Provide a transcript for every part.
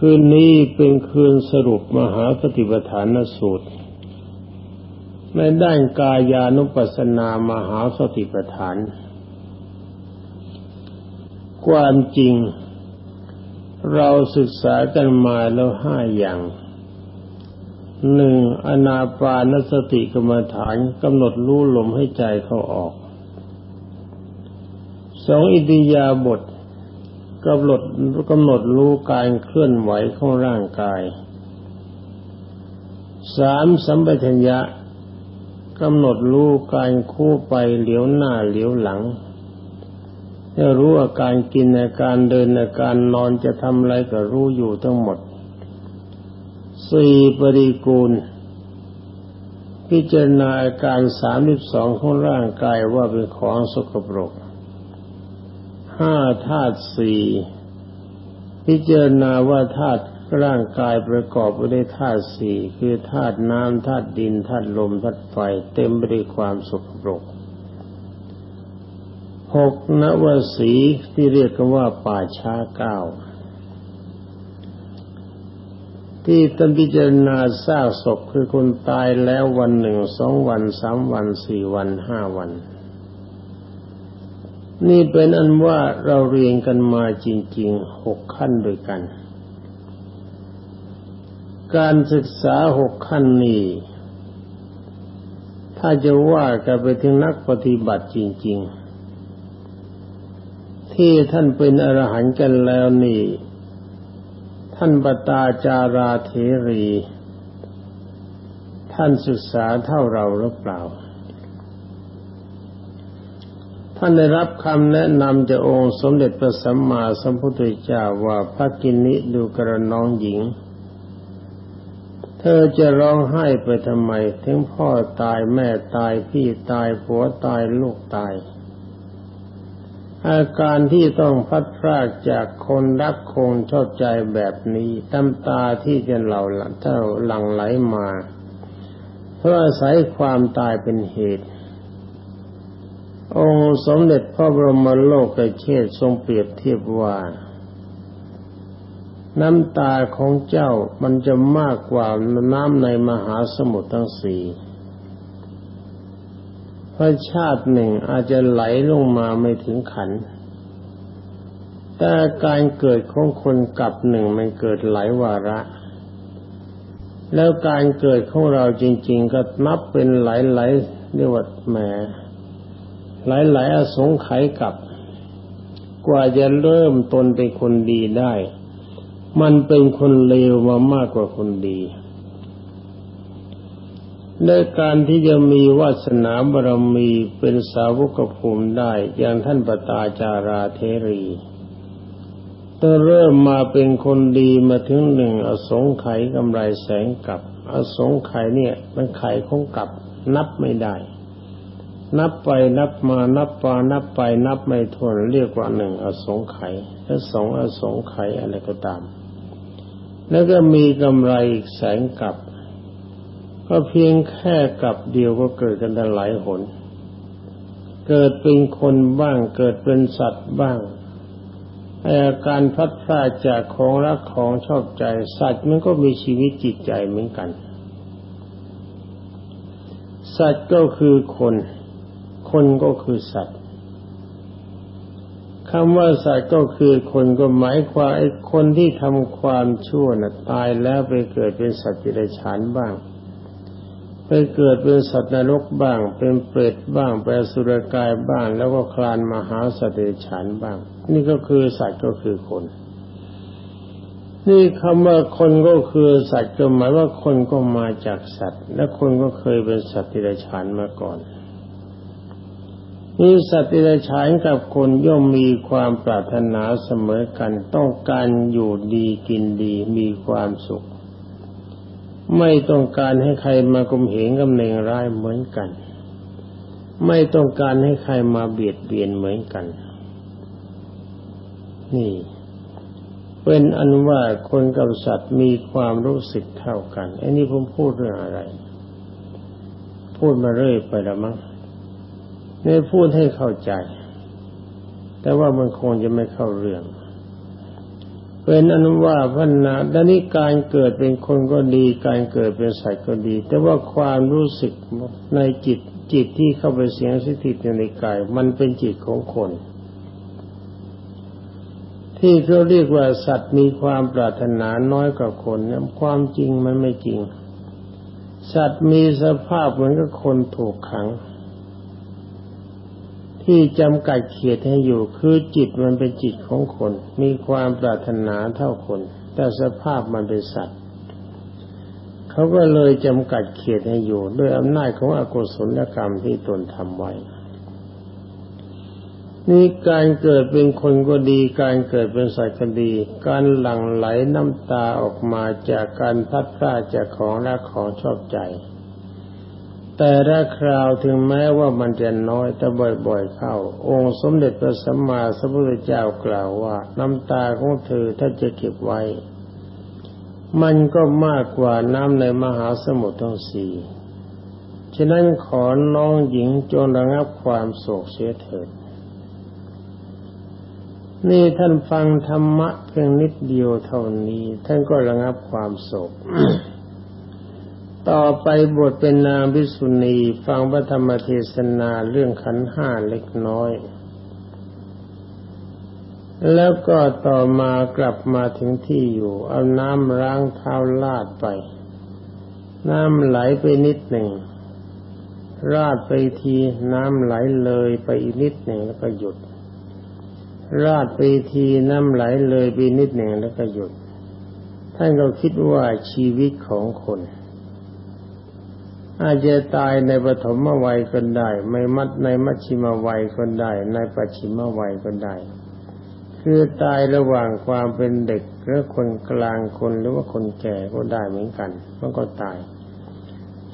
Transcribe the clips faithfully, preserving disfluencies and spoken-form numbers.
คืนนี้เป็นคืนสรุปมหาปฏิปทานสูตรในด้านกายานุปัสสนามหาสติปัฏฐานความจริงเราศึกษากันมาแล้วห้าอย่างหนึ่งอานาปานสติกรรมฐานกำหนดรู้ลมให้ใจเขาออกสองอิริยาบถกำหนดกำหนดรู้การเคลื่อนไหวของร่างกายสามสัมปชัญญะกำหนดรู้การคู่ไปเหลียวหน้าเหลียวหลังจะรู้อาการกินอาการเดินอาการนอนจะทำอะไรก็รู้อยู่ทั้งหมดสี่ปริกูลพิจารณาอาการสามสิบสองของร่างกายว่าเป็นของสกปรกห้าธาตุสี่พิจารณาว่าธาตุร่างกายประกอบไปด้วยธาตุสี่คือธาตุน้ำธาตุดินธาตุลมธาตุไฟเต็มไปด้วยความสกปรกหกนวสีที่เรียกกันว่าป่าช้าเก้าที่ท่านพิจารณาซากศพคือคนตายแล้ววันหนึ่งสองวันสามวันสี่วันห้าวันนี่เป็นอันว่าเราเรียนกันมาจริงๆหกขั้นด้วยกันการศึกษาหกขั้นนี้ถ้าจะว่ากันไปถึงนักปฏิบัติจริงๆที่ท่านเป็นอรหันต์กันแล้วนี่ท่านปตาจาราเถรีท่านศึกษาเท่าเราหรือเปล่าท่านได้รับคำแนะนำจากองค์สมเด็จพระสัมมาสัมพุทธเจ้าว่าพระกินิดูกระน้องหญิงเธอจะร้องไห้ไปทำไมถึงพ่อตายแม่ตายพี่ตายผัวตายลูกตายอาการที่ต้องพัดพรากจากคนรักคงชอบใจแบบนี้น้ำตาที่จะเหล่าเท่าหลั่งไหลมาเพราะอาศัยความตายเป็นเหตุองค์สมเด็จพระบรมโลกเชษฐ์ทรงเปรียบเทียบว่าน้ำตาของเจ้ามันจะมากกว่าน้ำในมหาสมุทรทั้งสี่เพราะชาติหนึ่งอาจจะไหลลงมาไม่ถึงขันแต่การเกิดของคนกับหนึ่งมันเกิดหลายวาระแล้วการเกิดของเราจริงๆก็นับเป็นหลายๆเรียกว่าแหมหลายๆอสงไขยกับกว่าจะเริ่มตนเป็นคนดีได้มันเป็นคนเลวมามากกว่าคนดีในการที่จะมีวาสนาบารมีเป็นสาวกภูมิได้อย่างท่านปตาจาราเถรีต้องเริ่มมาเป็นคนดีมาถึงหนึ่งอสงไขยกำไรแสนกับอสงไขยเนี่ยมันไขยของกับนับไม่ได้นับไปนับมานับปานับไปนับไม่ถ้วนเรียกว่าหนึ่งอสงไขยและสองอสงไขยอะไรก็ตามแล้วก็มีกำไรอีกแสนกับก็เพียงแค่กับเดียวก็เกิดกันหลายหนเกิดเป็นคนบ้างเกิดเป็นสัตว์บ้างอาการพัดพรากจากของรักของชอบใจสัตว์มันก็มีชีวิตจิตใจเหมือนกันสัตว์ก็คือคนคนก็คือสัตว์คำว่าสัตว์ก็คือคนก็หมายความไอ้คนที่ทำความชั่วน่ะตายแล้วไปเกิดเป็นสัตว์ดิเรกชันบ้างไปเกิดเป็นสัตว์นรกบ้างเป็นเปรตบ้างเป็นอสุรกายบ้างแล้วก็คลานมาหาสัตว์ดิเรกชันบ้างนี่ก็คือสัตว์ก็คือคนนี่คำว่าคนก็คือสัตว์ก็หมายว่าคนก็มาจากสัตว์และคนก็เคยเป็นสัตว์ดิเรกชันมาก่อนมีสัตว์ดิเรกชันกับคนย่อมมีความปรารถนาเสมอกันต้องการอยู่ดีกินดีมีความสุขไม่ต้องการให้ใครมาข่มเหงกำเนิดร้ายเหมือนกันไม่ต้องการให้ใครมาเบียดเบียนเหมือนกันนี่เป็นอันว่าคนกับสัตว์มีความรู้สึกเท่ากันไอ้นี่ผมพูดเรื่องอะไรพูดมาเรื่อยไปละมั้งนี่พูดให้เข้าใจแต่ว่ามันคงจะไม่เข้าเรื่อง เป็นอนุว่าพัฒนาด้านนี้การเกิดเป็นคนก็ดีการเกิดเป็นสัตว์ก็ดีแต่ว่าความรู้สึกในจิตจิตที่เข้าไปเสียงสถิตอยู่ในกายมันเป็นจิตของคนที่เขาเรียกว่าสัตว์มีความปรารถนาน้อยกว่าคนเนี่ยความจริงมันไม่จริงสัตว์มีสภาพเหมือนกับคนถูกขังที่จำกัดเขตให้อยู่คือจิตมันเป็นจิตของคนมีความปรารถนาเท่าคนแต่สภาพมันเป็นสัตว์เขาก็เลยจำกัดเขตให้อยู่ด้วยอำนาจของอกุศลกรรมที่ตนทำไว้นี่การเกิดเป็นคนก็ดีการเกิดเป็นสัตว์ก็ดีการหลั่งไหลน้ำตาออกมาจากการพลัดพรากจากของรักของชอบใจแต่ละคราวถึงแม้ว่ามันจะน้อยแต่บ่อยๆเข้าองค์สมเด็จพระสัมมาสัมพุทธเจ้ากล่าวว่าน้ำตาของเธอถ้าจะเก็บไว้มันก็มากกว่าน้ำในมหาสมุทรทั้งสี่ฉะนั้นขอน้องหญิงจงระงับความโศกเสียเถิดนี่ท่านฟังธรรมะเพียงนิดเดียวเท่านี้ท่านก็ระงับความโศก ต่อไปบทเป็นนางภิกษุณีฟังพระธรรมเทศนาเรื่องขันธ์ห้าเล็กน้อยแล้วก็ต่อมากลับมาถึงที่อยู่เอาน้ำล้างเท้าลาดไปน้ำไหลไปนิดหนึ่งราดไปทีน้ำไหลเลยไปอีกนิดหนึ่งแล้วก็หยุดราดไปทีน้ำไหลเลยไปนิดหนึ่งแล้วก็หยุดท่านก็คิดว่าชีวิตของคนอาจจะตายในปฐมวัยก็ได้ไม่มัดในมัชชิมวัยก็ได้ในปัจฉิมวัยก็ได้คือตายระหว่างความเป็นเด็กหรือคนกลางคนหรือว่าคนแก่ก็ได้เหมือนกันมันก็ตาย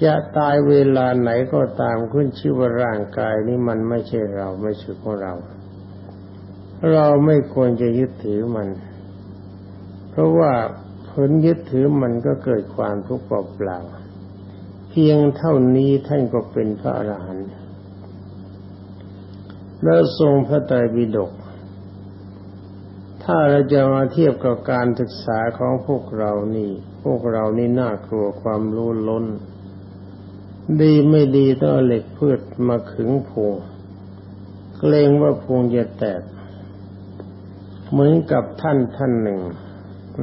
จะตายเวลาไหนก็ตามขึ้นชื่อว่าร่างกายนี้มันไม่ใช่เราไม่ใช่ของเราเราไม่ควรจะยึดถือมันเพราะว่าผลยึดถือมันก็เกิดความทุกข์เปล่าๆเพียงเท่านี้ท่านก็เป็นพระอรหันต์แล้วทรงพระไตรปิฎกถ้าเราจะมาเทียบกับการศึกษาของพวกเรานี่พวกเรานี่น่ากลัวความรู้ล้นดีไม่ดีต้องเหล็กพืชมาขึงพวงเกรงว่าพวงจะแตกเหมือนกับท่านท่านหนึ่ง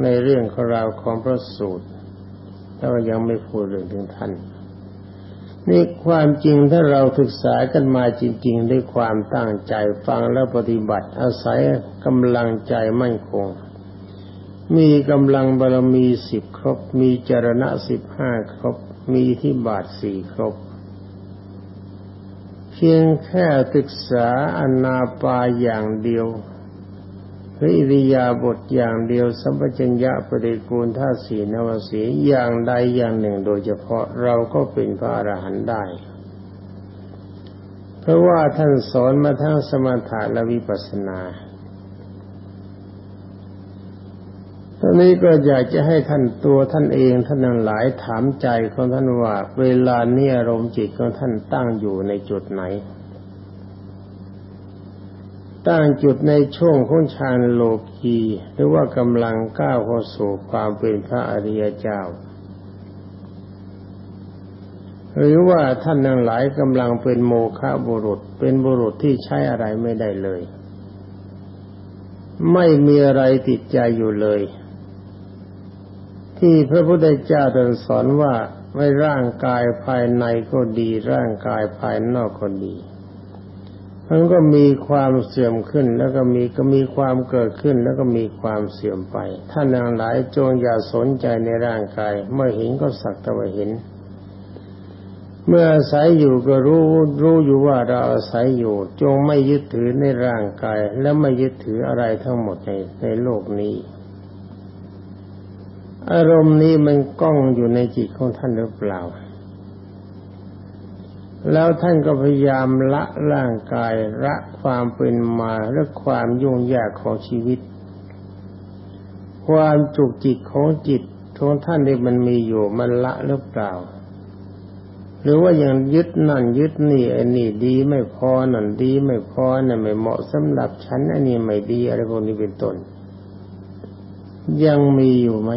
ในเรื่องของราวของพระสูตรแต่ว่ายังไม่พูดเรื่องถึงท่านนี่ความจริงถ้าเราศึกษากันมาจริงๆด้วยความตั้งใจฟังและปฏิบัติอาศัยกำลังใจมั่นคงมีกำลังบารมีสิบครบมีจรณะสิบห้าครบมีอิทธิบาทสี่ครบเพียงแค่ศึกษาอานาปานอย่างเดียวหรืออิริยาบถอย่างเดียวสัมปชัญญะปฏิกูลธาตุสี่นวสีอย่างใดอย่างหนึ่งโดยเฉพาะเราก็เป็นพระอรหันต์ได้เพราะว่าท่านสอนมาทั้งสมถะและวิปัสสนาตอนนี้ก็อยากจะให้ท่านตัวท่านเองท่านทั้งหลายถามใจของท่านว่าเวลานี้อารมณ์จิตของท่านตั้งอยู่ในจุดไหนตั้งจุดในช่วงของฌานโลกีหรือว่ากำลังก้าวเข้าสู่ความเป็นพระอริยเจ้าหรือว่าท่านทั้งหลายกำลังเป็นโมฆะบุรุษเป็นบุรุษที่ใช้อะไรไม่ได้เลยไม่มีอะไรติดใจอยู่เลยที่พระพุทธเจ้าตรัสสอนว่าไม่ร่างกายภายในก็ดีร่างกายภายนอกก็ดีมันก็มีความเสื่อมขึ้นแล้วก็มีก็มีความเกิดขึ้นแล้วก็มีความเสื่อมไปท่านทั้งหลายจงอย่าสนใจในร่างกายเมื่อเห็นก็สักแต่ว่าเห็นเมื่ออาศัยอยู่ก็รู้รู้อยู่ว่าเราอาศัยอยู่จงไม่ยึดถือในร่างกายและไม่ยึดถืออะไรทั้งหมดในในโลกนี้อารมณ์นี้มันก้องอยู่ในจิตของท่านหรือเปล่าแล้วท่านก็พยายามละร่างกายละความเป็นมาและความยุ่งยากของชีวิตความจุกจิกของจิตของท่านที่มันมีอยู่มันละหรือเปล่าหรือว่ายังยึดนั่นยึดนี่ไอ้นี่ดีไม่พอนั่นดีไม่พอนั่นไม่เหมาะสำหรับฉันอันนี้ไม่ดีอะไรพวกนี้เป็นต้น ยังมีอยู่ไหม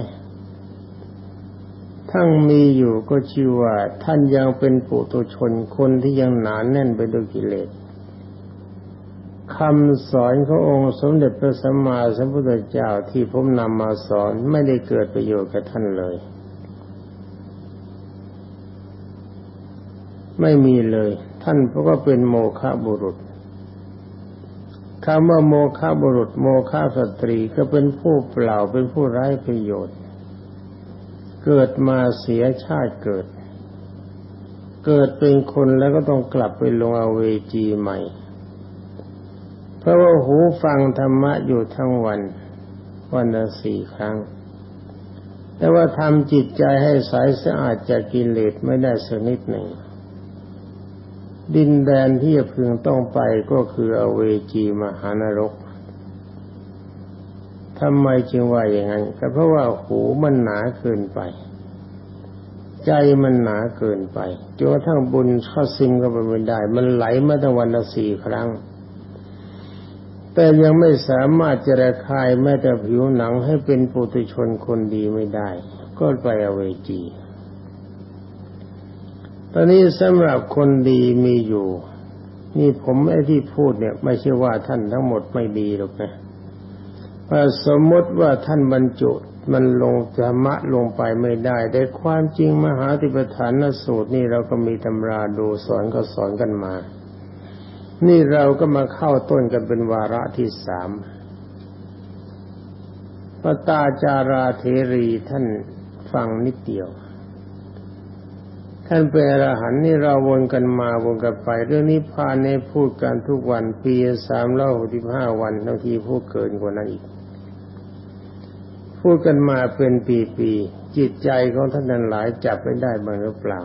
ทั้งมีอยู่ก็ชื่อว่าท่านยังเป็นปุถุชนคนที่ยังหนาแน่นไปด้วยกิเลสคำสอนขององค์สมเด็จพระสัมมาสัมพุทธเจ้าที่ผมนำมาสอนไม่ได้เกิดประโยชน์กับท่านเลยไม่มีเลยท่านเพราะก็เป็นโมฆะบุรุษคำว่าโมฆะบุรุษโมฆะสตรีก็เป็นผู้เปล่าเป็นผู้ไร้ประโยชน์เกิดมาเสียชาติเกิดเกิดเป็นคนแล้วก็ต้องกลับไปลงอเวจีใหม่เพราะว่าหูฟังธรรมะอยู่ทั้งวันวันละสี่ครั้งแต่ว่าทำจิตใจให้ใสสะอาดจากกิเลสไม่ได้สักนิดหนึ่งดินแดนที่จะพึงต้องไปก็คืออเวจีมหานรกทำไมจึงว่าอย่างนั้นก็เพราะว่าหูมันหนาเกินไปใจมันหนาเกินไปจนกระทั่งบุญเข้าซึมเข้าไปไม่ได้มันไหลมาตั้งวันละสี่ครั้งแต่ยังไม่สามารถจะระคายแม้แต่ผิวหนังให้เป็นปุถุชนคนดีไม่ได้ก็ไปอเวจีตอนนี้สำหรับคนดีมีอยู่นี่ผมไอ้ที่พูดเนี่ยไม่ใช่ว่าท่านทั้งหมดไม่ดีหรอกนะสมมติว่าท่านบรรจุมันลงธรรมะลงไปไม่ได้แต่ความจริงมหาติปฐานสูตรนี่เราก็มีตำราดูสอนก็สอนกันมานี่เราก็มาเข้าต้นกันเป็นวาระที่สามพระตาจาราเถรีท่านฟังนิดเดียวท่านเป็นอรหันต์นี่เราวนกันมาวนกันไปเรื่องนิพพานในพูดกันทุกวันปีสามร้อยหกสิบห้าวันบางทีพูดเกินกว่านั้นอีกพูดกันมาเป็นปีๆจิตใจของท่านนั้นหลายจับไม่ได้บ้างหรือเปล่า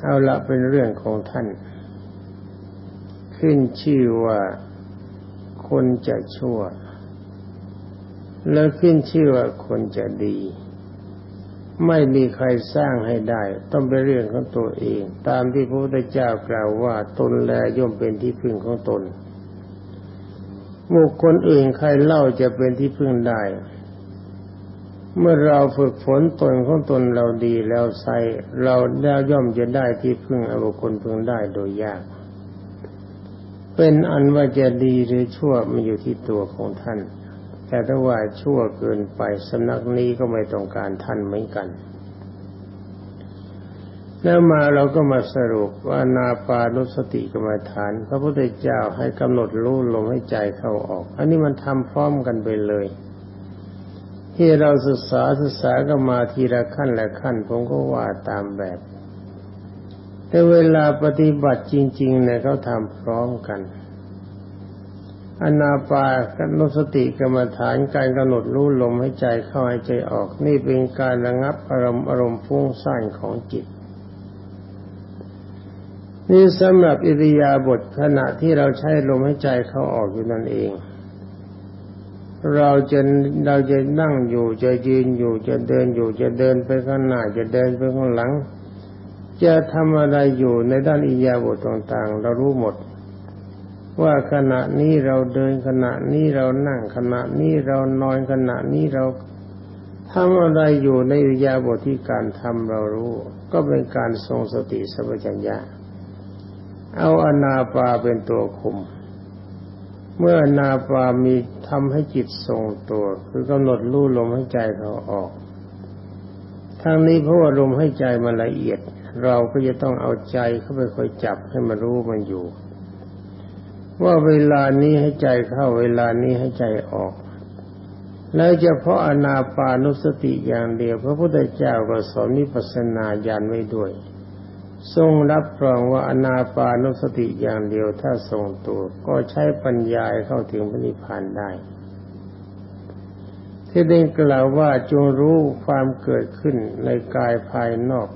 เอาละเป็นเรื่องของท่านขึ้นชื่อว่าคนจะชั่วและขึ้นชื่อว่าคนจะดีไม่มีใครสร้างให้ได้ต้องเป็นเรื่องของตัวเองตามที่พระพุทธเจ้ากล่าวว่าตนแลย่อมเป็นที่พึ่งของตนบุคคลอื่นใครเล่าจะเป็นที่พึ่งได้เมื่อเราฝึกฝนตนของตนเราดีแล้วใส่เราได้ย่อมจะได้ที่พึ่งอบุคคลพึงได้โดยยากเป็นอันว่าจะดีหรือชั่วมันอยู่ที่ตัวของท่านแต่ถ้าว่าชั่วเกินไปสำนักนี้ก็ไม่ต้องการท่านเหมือนกันแล้วมาเราก็มาสรุปว่าอานาปานสติกรรมฐานพระพุทธเจ้าให้กำหนดรู้ลมให้ใจเข้าออกอันนี้มันทำพร้อมกันไปเลยที่เราศึกษาศึกษากันมาทีละขั้นละขั้นผมก็ว่าตามแบบแต่เวลาปฏิบัติจริงๆเนี่ยเขาทำพร้อมกันอานาปานสติกรรมฐานการกำหนดรู้ลมให้ใจเข้าให้ใจออกนี่เป็นการระงับอารมณ์อารมณ์ฟุ้งซ่านของจิตนี่สำหรับอิริยาบถขณะที่เราใช้ลมให้ใจเข้าออกอยู่นั่นเองเราจะเราจะนั่งอยู่จะยืนอยู่จะเดินอยู่จะเดินไปข้างหน้าจะเดินไปข้างหลังจะทำอะไรอยู่ในด้านอิริยาบถต่างๆเรารู้หมดว่าขณะนี้เราเดินขณะนี้เรานั่งขณะนี้เรานอนขณะนี้เราทำอะไรอยู่ในอิริยาบถที่การทำเรารู้ก็เป็นการทรงสติสัมปชัญญะเอาอานาปาเป็นตัวคุมเมื่ออานาปามีทำให้จิตทรงตัวคือกำหนดรู้ลมหายใจเขาออกทางนี้เพราะว่าลมหายใจมันละเอียดเราก็จะต้องเอาใจเข้าไปคอยจับให้มันรู้มันอยู่ว่าเวลานี้ให้ใจเข้าเวลานี้ให้ใจออกแล้วเฉพาะอานาปานุสติอย่างเดียวพระพุทธเจ้าก็สอนวิปัสสนาญาณไว้ด้วยทรงรับรองว่าอานาปานุสติอย่างเดียวถ้าทรงตัวก็ใช้ปัญญาเข้าถึงพระนิพพานได้ที่ได้กล่าวว่าจงรู้ความเกิดขึ้นในกายภายนอก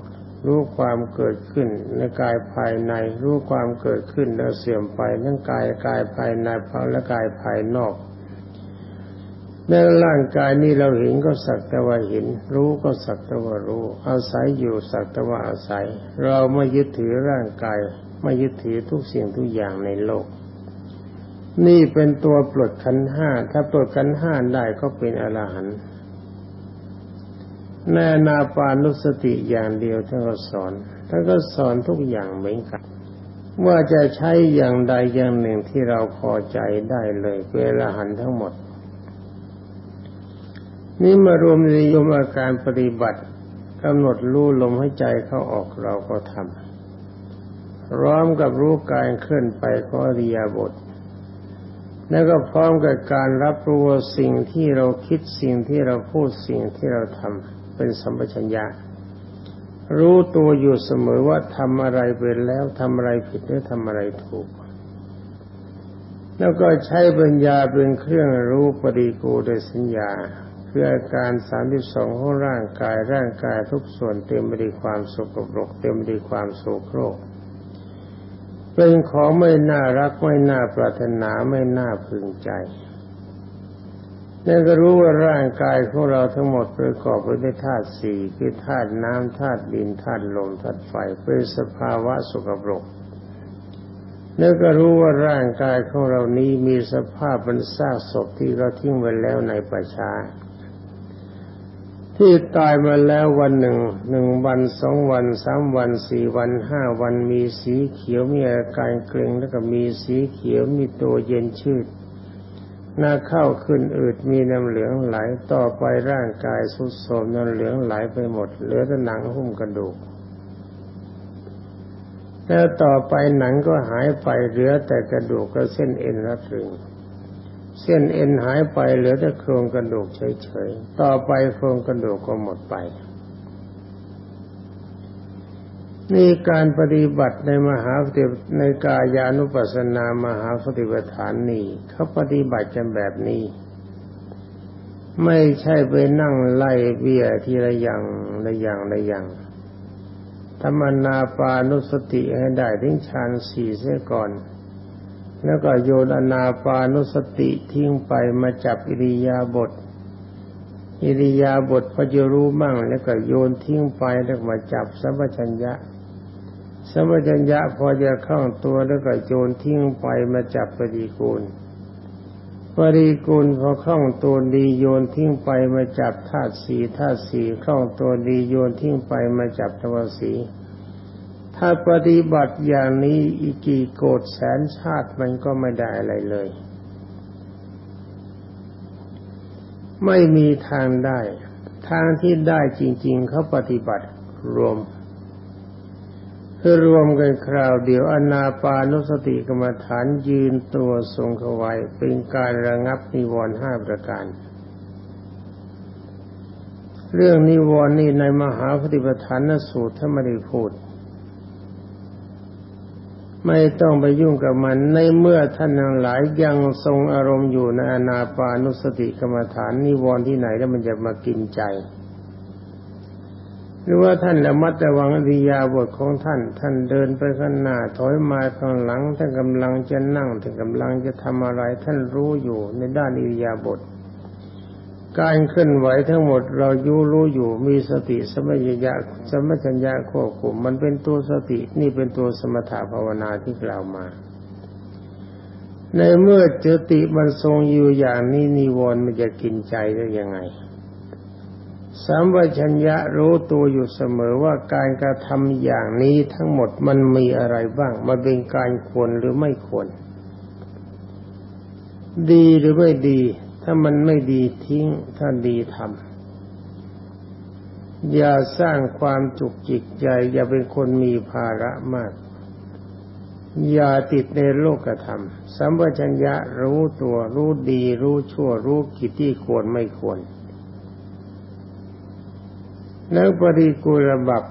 รู้ความเกิดขึ้นในกายภายในรู้ความเกิดขึ้นและเสื่อมไปทั้งกายกายภายในและกายภายนอกในร่างกายนี้เราเห็นก็สักแต่ว่าเห็นรู้ก็สักแต่ว่ารู้อาศัยอยู่สักแต่ว่าอาศัยเราไม่ยึดถือร่างกายไม่ยึดถือทุกสิ่งทุกอย่างในโลก นี่เป็นตัวปลดขันธ์ห้าถ้าปลดขันธ์ห้าได้ก็เป็นอรหันต์แน่นาปานุสติอย่างเดียวท่านก็สอนท่านก็สอนทุกอย่างเหมือนกันว่าจะใช้อย่างใดอย่างหนึ่งที่เราพอใจได้เลยเป็นอรหันต์ทั้งหมดนี่มารวมในยมอาการปฏิบัติกำหนดรู้ลมหายใจเข้าออกเราก็ทำพร้อมกับรู้การเคลื่อนไปของอิริยาบถแล้วก็พร้อมกับการรับรู้สิ่งที่เราคิดสิ่งที่เราพูดสิ่งที่เราทำเป็นสัมปชัญญะรู้ตัวอยู่เสมอว่าทำอะไรไปแล้วทำอะไรผิดหรือทำอะไรถูกแล้วก็ใช้ปัญญาเป็นเครื่องรู้ปฏิกูลสัญญาคืออาการสามสิบสองของร่างกายร่างกายทุกส่วนเต็มไปด้วยความสกปรกเต็มไปด้วยความโสโครกเป็นของไม่น่ารักไม่น่าปรารถนาไม่น่าพึงใจแล้วก็รู้ว่าร่างกายของเราทั้งหมดประกอบไปด้วยธาตุสี่คือธาตุน้ำธาตุดินธาตุลมธาตุไฟเป็นสภาวะสกปรกแล้วก็รู้ว่าร่างกายของเรานี้มีสภาพเป็นซากศพที่เราทิ้งไว้แล้วในป่าช้าที่ตายมาแล้ววันหนึ่งหนึ่งวันสองวันสามวันสี่วันห้าวันมีสีเขียวมีอาการเกร็งแล้วก็มีสีเขียวมีตัวเย็นชืดหน้าเข้าขึ้นอืดมีน้ำเหลืองไหลต่อไปร่างกายทรุดโทรมน้ำเหลืองไหลไปหมดเหลือแต่หนังหุ้มกระดูกแล้วต่อไปหนังก็หายไปเหลือแต่กระดูกกับเส้นเอ็นรัดรึงเส้นเอ็นหายไปเหลือแต่โครงกระดูกเฉยๆต่อไปโครงกระดูกก็หมดไปนี่การปฏิบัติในมหาปฏิบัติในกายานุปัสสนามหาสติปัฏฐานนี่เขาปฏิบัติกันแบบนี้ไม่ใช่ไปนั่งไล่เบี้ยทีละอย่างละอย่างละอย่างธรรมนาปานุสติให้ได้ถึงฌานสี่เสียก่อนแล้วก็โยนอนาปานุสติทิ้งไปมาจับอิริยาบถอิริยาบถพอจะรู้มั่งแล้วก็โยนทิ้งไปแล้วมาจับสัมปชัญญะสัมปชัญญะพอจะคล่องตัวแล้วก็โยนทิ้งไปมาจับปฏิกูลปฏิกูลพอคล่องตัวดีโยนทิ้งไปมาจับธาตุสีธาตุสีคล่องตัวดีโยนทิ้งไปมาจับธรรมสีถ้าปฏิบัติอย่างนี้อีกกี่โกฏแสนชาติมันก็ไม่ได้อะไรเลยไม่มีทางได้ทางที่ได้จริงๆเขาปฏิบัติรวมคือรวมกันคราวเดียวอนาปานุสติกรรมฐานยืนตัวทรงเข้าไว้เป็นการระงับนิวรณ์ห้าประการเรื่องนิวรณ์นี่ในมหาปฏิปทานสูตรท่านไม่ได้พูดไม่ต้องไปยุ่งกับมันในเมื่อท่านทั้งหลายยังทรงอารมณ์อยู่ในอานาปานุสติกรรมฐานนิวรณ์ที่ไหนแล้วมันจะมากินใจหรือว่าท่านละมัดระวังอิริยาบถของท่านท่านเดินไปข้างหน้าถอยมาข้างหลังท่านกำลังจะนั่งท่านกำลังจะทำอะไรท่านรู้อยู่ในด้านอิริยาบถการเคลื่อนไหวทั้งหมดเราอยู่รู้อยู่มีสติสัมปชัญญะสัมปชัญญะควบคุมมันเป็นตัวสตินี่เป็นตัวสมถะภาวนาที่กล่าวมาในเมื่อสติมันทรงอยู่อย่างนี้นิวรณ์มันจะกินใจได้ยังไงสัมปชัญญะรู้ตัวอยู่เสมอว่าการกระทำอย่างนี้ทั้งหมดมันมีอะไรบ้างมันเป็นการควรหรือไม่ควรดีหรือไม่ดีถ้ามันไม่ดีทิ้งถ้าดีทำอย่าสร้างความจุกจิกใจอย่าเป็นคนมีภาระมากอย่าติดในโลกธรรมสัมปชัญญะรู้ตัวรู้ดีรู้ชั่วรู้กิจที่ควรไม่ควรแล้วปฏิกูลบัพ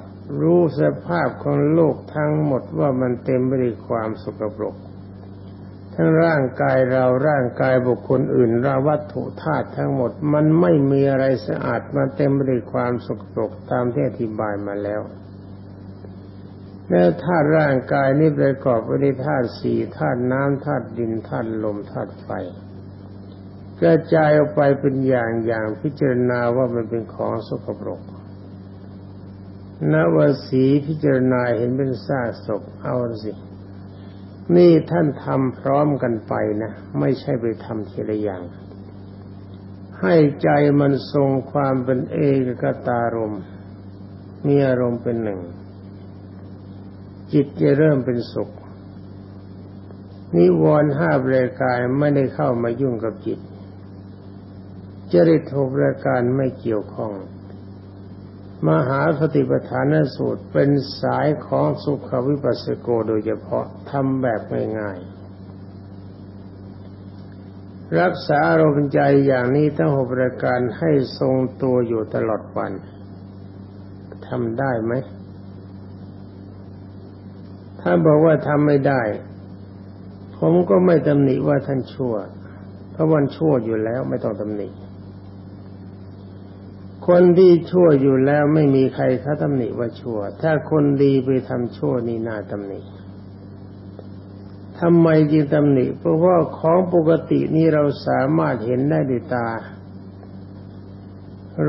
รู้สภาพของโลกทั้งหมดว่ามันเต็มไปด้วยความสกปรกทั้งร่างกายเราร่างกายบุคคลอื่นเราวัตถุธาตุทั้งหมดมันไม่มีอะไรสะอาดมันเต็มไปด้วยความสกปรกตามที่อธิบายมาแล้วและธาตุร่างกายนี้ประกอบไปด้วยธาตุสี่ธาตุน้ำธาตุดินธาตุลมธาตุไฟกระจายออกไปเป็นอย่างอย่างพิจารณาว่ามันเป็นของสกปรกนวสีพิจารณาเห็นเป็นซากศพเอาสิ นี่ท่านทำพร้อมกันไปนะไม่ใช่ไปทำทีละอย่างให้ใจมันทรงความเป็นเอกกตารมณ์มีอารมณ์เป็นหนึ่งจิตจะเริ่มเป็นสุขนิวรณ์ห้าประการไม่ได้เข้ามายุ่งกับจิตจริตหกประการไม่เกี่ยวข้องมหาสติปัฏฐานสูตรเป็นสายของสุขวิปัสสโกโดยเฉพาะทำแบบง่ายๆรักษาอารมณ์ใจอย่างนี้ทั้งหกประการให้ทรงตัวอยู่ตลอดวันทำได้ไหมถ้าบอกว่าทำไม่ได้ผมก็ไม่ตำหนิว่าท่านชั่วเพราะวันชั่วอยู่แล้วไม่ต้องตำหนิคนที่ชั่วอยู่แล้วไม่มีใครเขาตำหนิว่าชั่วถ้าคนดีไปทำชั่วนี่น่าตำหนิทำไมจึงตำหนิเพราะว่าของปกตินี่เราสามารถเห็นได้ด้วยตา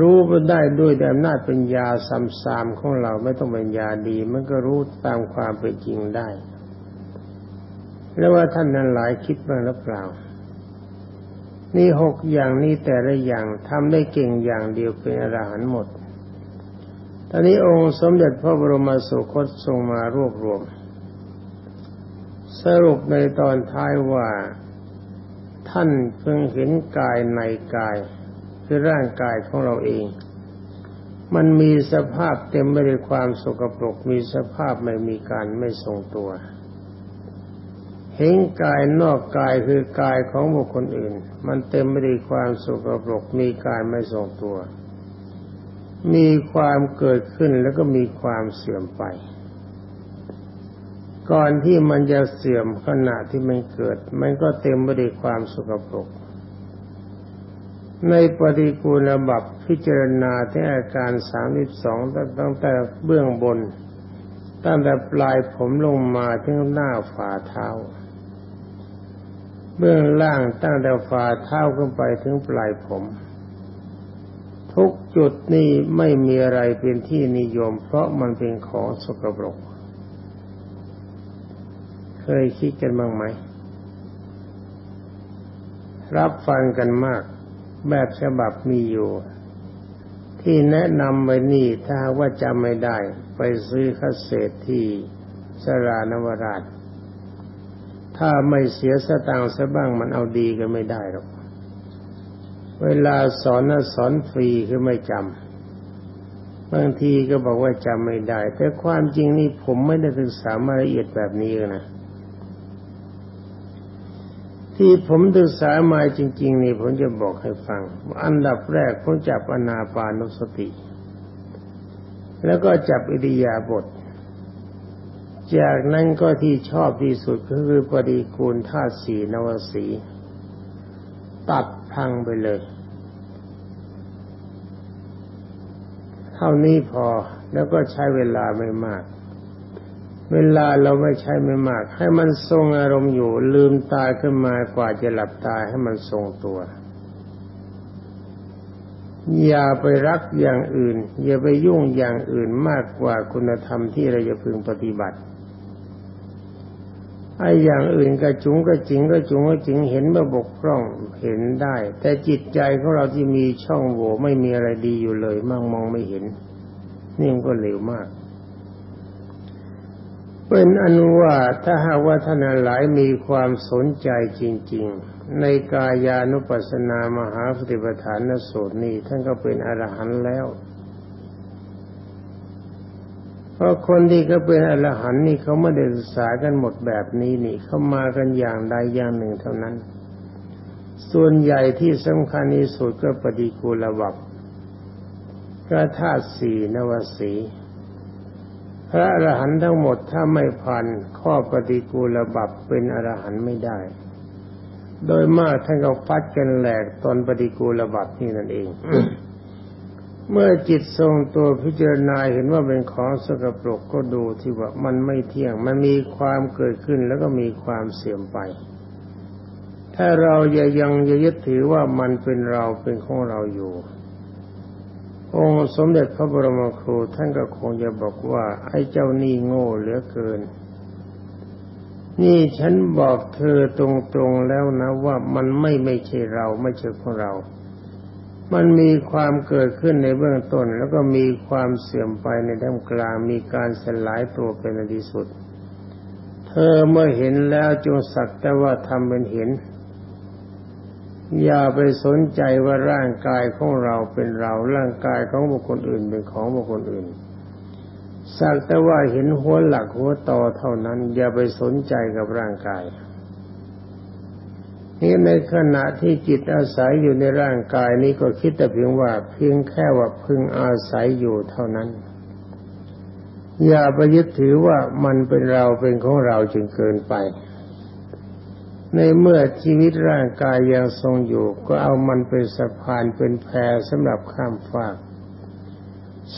รู้ได้ด้วยอำนาจปัญญาสัมสามของเราไม่ต้องปัญญาดีมันก็รู้ตามความเป็นจริงได้แล้วว่าท่านนั้นหลายคิดบ้างหรือเปล่านี่หกอย่างนี้แต่ละอย่างทำได้เก่งอย่างเดียวเป็นอรหันต์หมดตอนนี้องค์สมเด็จพระบรมสุคตทรงมารวบรวมสรุปในตอนท้ายว่าท่านเพิ่งเห็นกายในกายคือร่างกายของเราเองมันมีสภาพเต็มไปด้วยความสกปรกมีสภาพไม่มีการไม่ทรงตัวเห็นกายนอกกายคือกายของบุคคลอื่นมันเต็มไปด้วยความสกปรกมีกายไม่ทรงตัวมีความเกิดขึ้นแล้วก็มีความเสื่อมไปก่อนที่มันจะเสื่อมขณะที่มันเกิดมันก็เต็มไปด้วยความสกปรกในปฏิกูลบัพพิจารณาที่อาการสามสิบสองตั้งแต่เบื้องบนตั้งแต่ปลายผมลงมาถึงหน้าฝ่าเท้าเบื้องล่างตั้งแต่ฝ่าเท้าขึ้นไปถึงปลายผมทุกจุดนี้ไม่มีอะไรเป็นที่นิยมเพราะมันเป็นของสกปรกเคยคิดกันบ้างไหมรับฟังกันมากแบบฉบับมีอยู่ที่แนะนำไว้นี่ถ้าว่าจำไม่ได้ไปซื้อคาสเซ็ตที่สรานวราชถ้าไม่เสียสตางค์ซะบ้างมันเอาดีก็ไม่ได้หรอกเวลาสอนน่ะสอนฟรีคือไม่จำบางทีก็บอกว่าจำไม่ได้แต่ความจริงนี่ผมไม่ได้ศึกษามารละเอียดแบบนี้นะที่ผมศึกษามาจริงๆนี่ผมจะบอกให้ฟังอันดับแรกผมจับอานาปานสติแล้วก็จับอิริยาบถจากนั้นก็ที่ชอบที่สุดก็คือปฏิกูลธาตุสีนวสีตัดพังไปเลยเท่านี้พอแล้วก็ใช้เวลาไม่มากเวลาเราไม่ใช้ไม่มากให้มันทรงอารมณ์อยู่ลืมตาขึ้นมากว่าจะหลับตาให้มันทรงตัวอย่าไปรักอย่างอื่นอย่าไปยุ่งอย่างอื่นมากกว่าคุณธรรมที่เราจะพึงปฏิบัติไอ้อย่างอื่นกระจุงกระจิงกระจุงกระจิงเห็นว่าบกพร่องเห็นได้แต่จิตใจของเราที่มีช่องโหว่ไม่มีอะไรดีอยู่เลยมองมองไม่เห็นนี่มันก็เลวมากเป็นอันว่าถ้าหากว่าท่านหลายมีความสนใจจริงๆในกายานุปัสสนามหาสติปัฏฐานสูตรนี้ท่านก็เป็นอรหันต์แล้วเพราะคนที่เขาเป็นอรหันต์นี่เขาไม่ได้ศึกษากันหมดแบบนี้นี่เขามากันอย่างใดอย่างหนึ่งเท่านั้นส่วนใหญ่ที่สำคัญที่สุดก็ปฏิกูลวัฏพระธาตุสี่นวสีพระอรหันต์ทั้งหมดถ้าไม่ผ่านข้อปฏิกูลบัพเป็นอรหันต์ไม่ได้โดยมากท่านก็ฟัดกันแหลกตอนปฏิกูลบัพนี่นั่นเอง เมื่อจิตทรงตัวพิจารณาเห็นว่าเป็นของสกปรกก็ดูที่ว่ามันไม่เที่ยงมันมีความเกิดขึ้นแล้วก็มีความเสื่อมไปถ้าเราอย่ายังอย่ายึดถือว่ามันเป็นเราเป็นของเราอยู่องค์สมเด็จพระบรมครูท่านก็คงจะบอกว่าไอ้เจ้านี่โง่เหลือเกิน นี่ฉันบอกเธอตรงๆแล้วนะว่ามันไม่ไม่ใช่เราไม่ใช่ของเรามันมีความเกิดขึ้นในเบื้องต้นแล้วก็มีความเสื่อมไปในท่ามกลางมีการสลายตัวเป็นที่สุดเธอเมื่อเห็นแล้วจงสักแต่ว่าทำเป็นเห็นอย่าไปสนใจว่าร่างกายของเราเป็นเราร่างกายของบุคคลอื่นเป็นของบุคคลอื่นสักแต่ว่าเห็นหัวหลักหัวตอเท่านั้นอย่าไปสนใจกับร่างกายนี่ในขณะที่จิตอาศัยอยู่ในร่างกายนี้ก็คิดแต่เพียงว่าเพียงแค่ว่าพึงอาศัยอยู่เท่านั้นอย่าไปยึดถือว่ามันเป็นเราเป็นของเราจนเกินไปในเมื่อชีวิตร่างกายยังทรงอยู่ก็เอามันเป็นสะพานเป็นแพสำหรับข้ามฟาก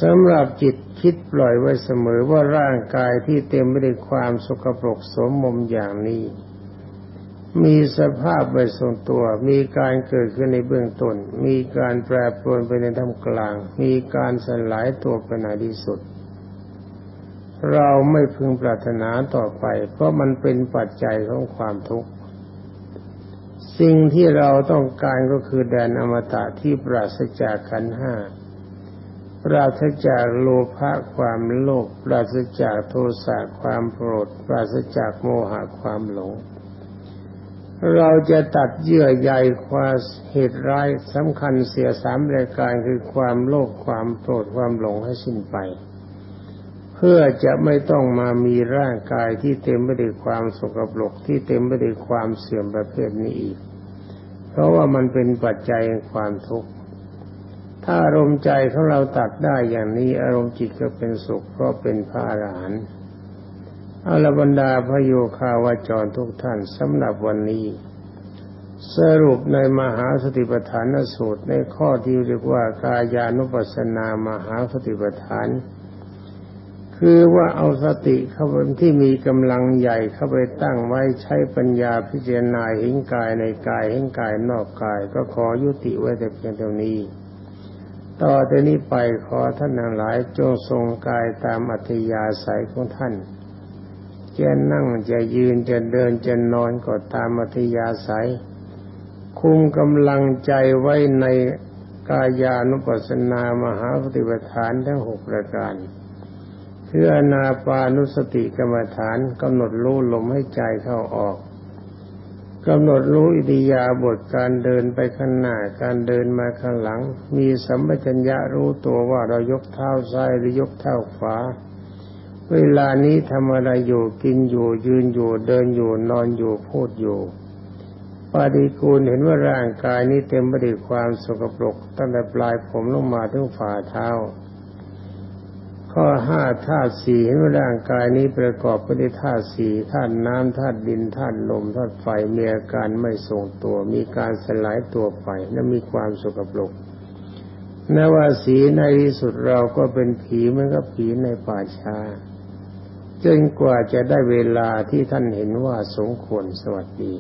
สำหรับจิตคิดปล่อยไว้เสมอว่าร่างกายที่เต็มไปด้วยความสกปรกโสมมอย่างนี้มีสภาพไม่ทรงตัวมีการเกิดขึ้นในเบื้องต้นมีการแปรปรวนไปในท่ามกลางมีการสลายตัวไปในที่สุดเราไม่พึงปรารถนาต่อไปเพราะมันเป็นปัจจัยของความทุกข์สิ่งที่เราต้องการก็คือแดนอมตะที่ปราศจากขันธ์ห้าปราศจากโลภะความโลภปราศจากโทสะความโกรธปราศจากโมหะความหลงเราจะตัดเยื่อใยความเหตุร้ายสำคัญเสียสามรายการคือความโลภความโกรธความหลงให้สิ้นไปเพื่อจะไม่ต้องมามีร่างกายที่เต็มไปด้วยความสกปรกที่เต็มไปด้วยความเสื่อมประเภทนี้อีกเพราะว่ามันเป็นปัจจัยแห่งความทุกข์ถ้าอารมณ์ใจของเราตัดได้อย่างนี้อารมณ์จิตก็เป็นสุขก็เป็นพระอรหันต์อาลบรรดาพโยคาวาจรทุกท่านสำหรับวันนี้สรุปในมหาสติปัฏฐานสูตรในข้อที่เรียกว่ากายานุปัสสนามหาสติปัฏฐานคือว่าเอาสติเข้าไปที่มีกำลังใหญ่เข้าไปตั้งไว้ใช้ปัญญาพิจารณาเห็นกายในกายเห็นกายนอกกายก็ขอยุติไว้แต่เพียงเท่านี้ต่อแต่นี้ไปขอท่านทั้งหลายจงทรงกายตามอัธยาศัยของท่านจะนั่งจะยืนจะเดินจะนอนก็ตามอัธยาศัยคุมกำลังใจไว้ในกายานุปัสสนามหาสติปัฏฐานทั้งหกประการคืออานาปานุสติกรรมฐานกำหนดรู้ลมให้ใจเข้าออกกำหนดรู้อิริยาบถการเดินไปข้างหน้าการเดินมาข้างหลังมีสัมปชัญญะรู้ตัวว่าเรายกเท้าซ้ายหรือยกเท้าขวาเวลานี้ทำอะไรอยู่กินอยู่ยืนอยู่เดินอยู่นอนอยู่พูดอยู่ปฏิกูลเห็นว่าร่างกายนี้เต็มไปด้วยความสกปรกตั้งแต่ปลายผมลงมาถึงฝ่าเท้าข้อห้าธาตุสี่เห็นว่าร่างกายนี้ประกอบไปด้วยธาตุสี่ธาตุน้ำธาตุดินธาตุลมธาตุไฟมีอาการไม่ทรงตัวมีการสลายตัวไปและมีความสกปรกนว่าสีในที่สุดเราก็เป็นผีเหมือนกับผีในป่าช้าจนกว่าจะได้เวลาที่ท่านเห็นว่าสมควรสวัสดี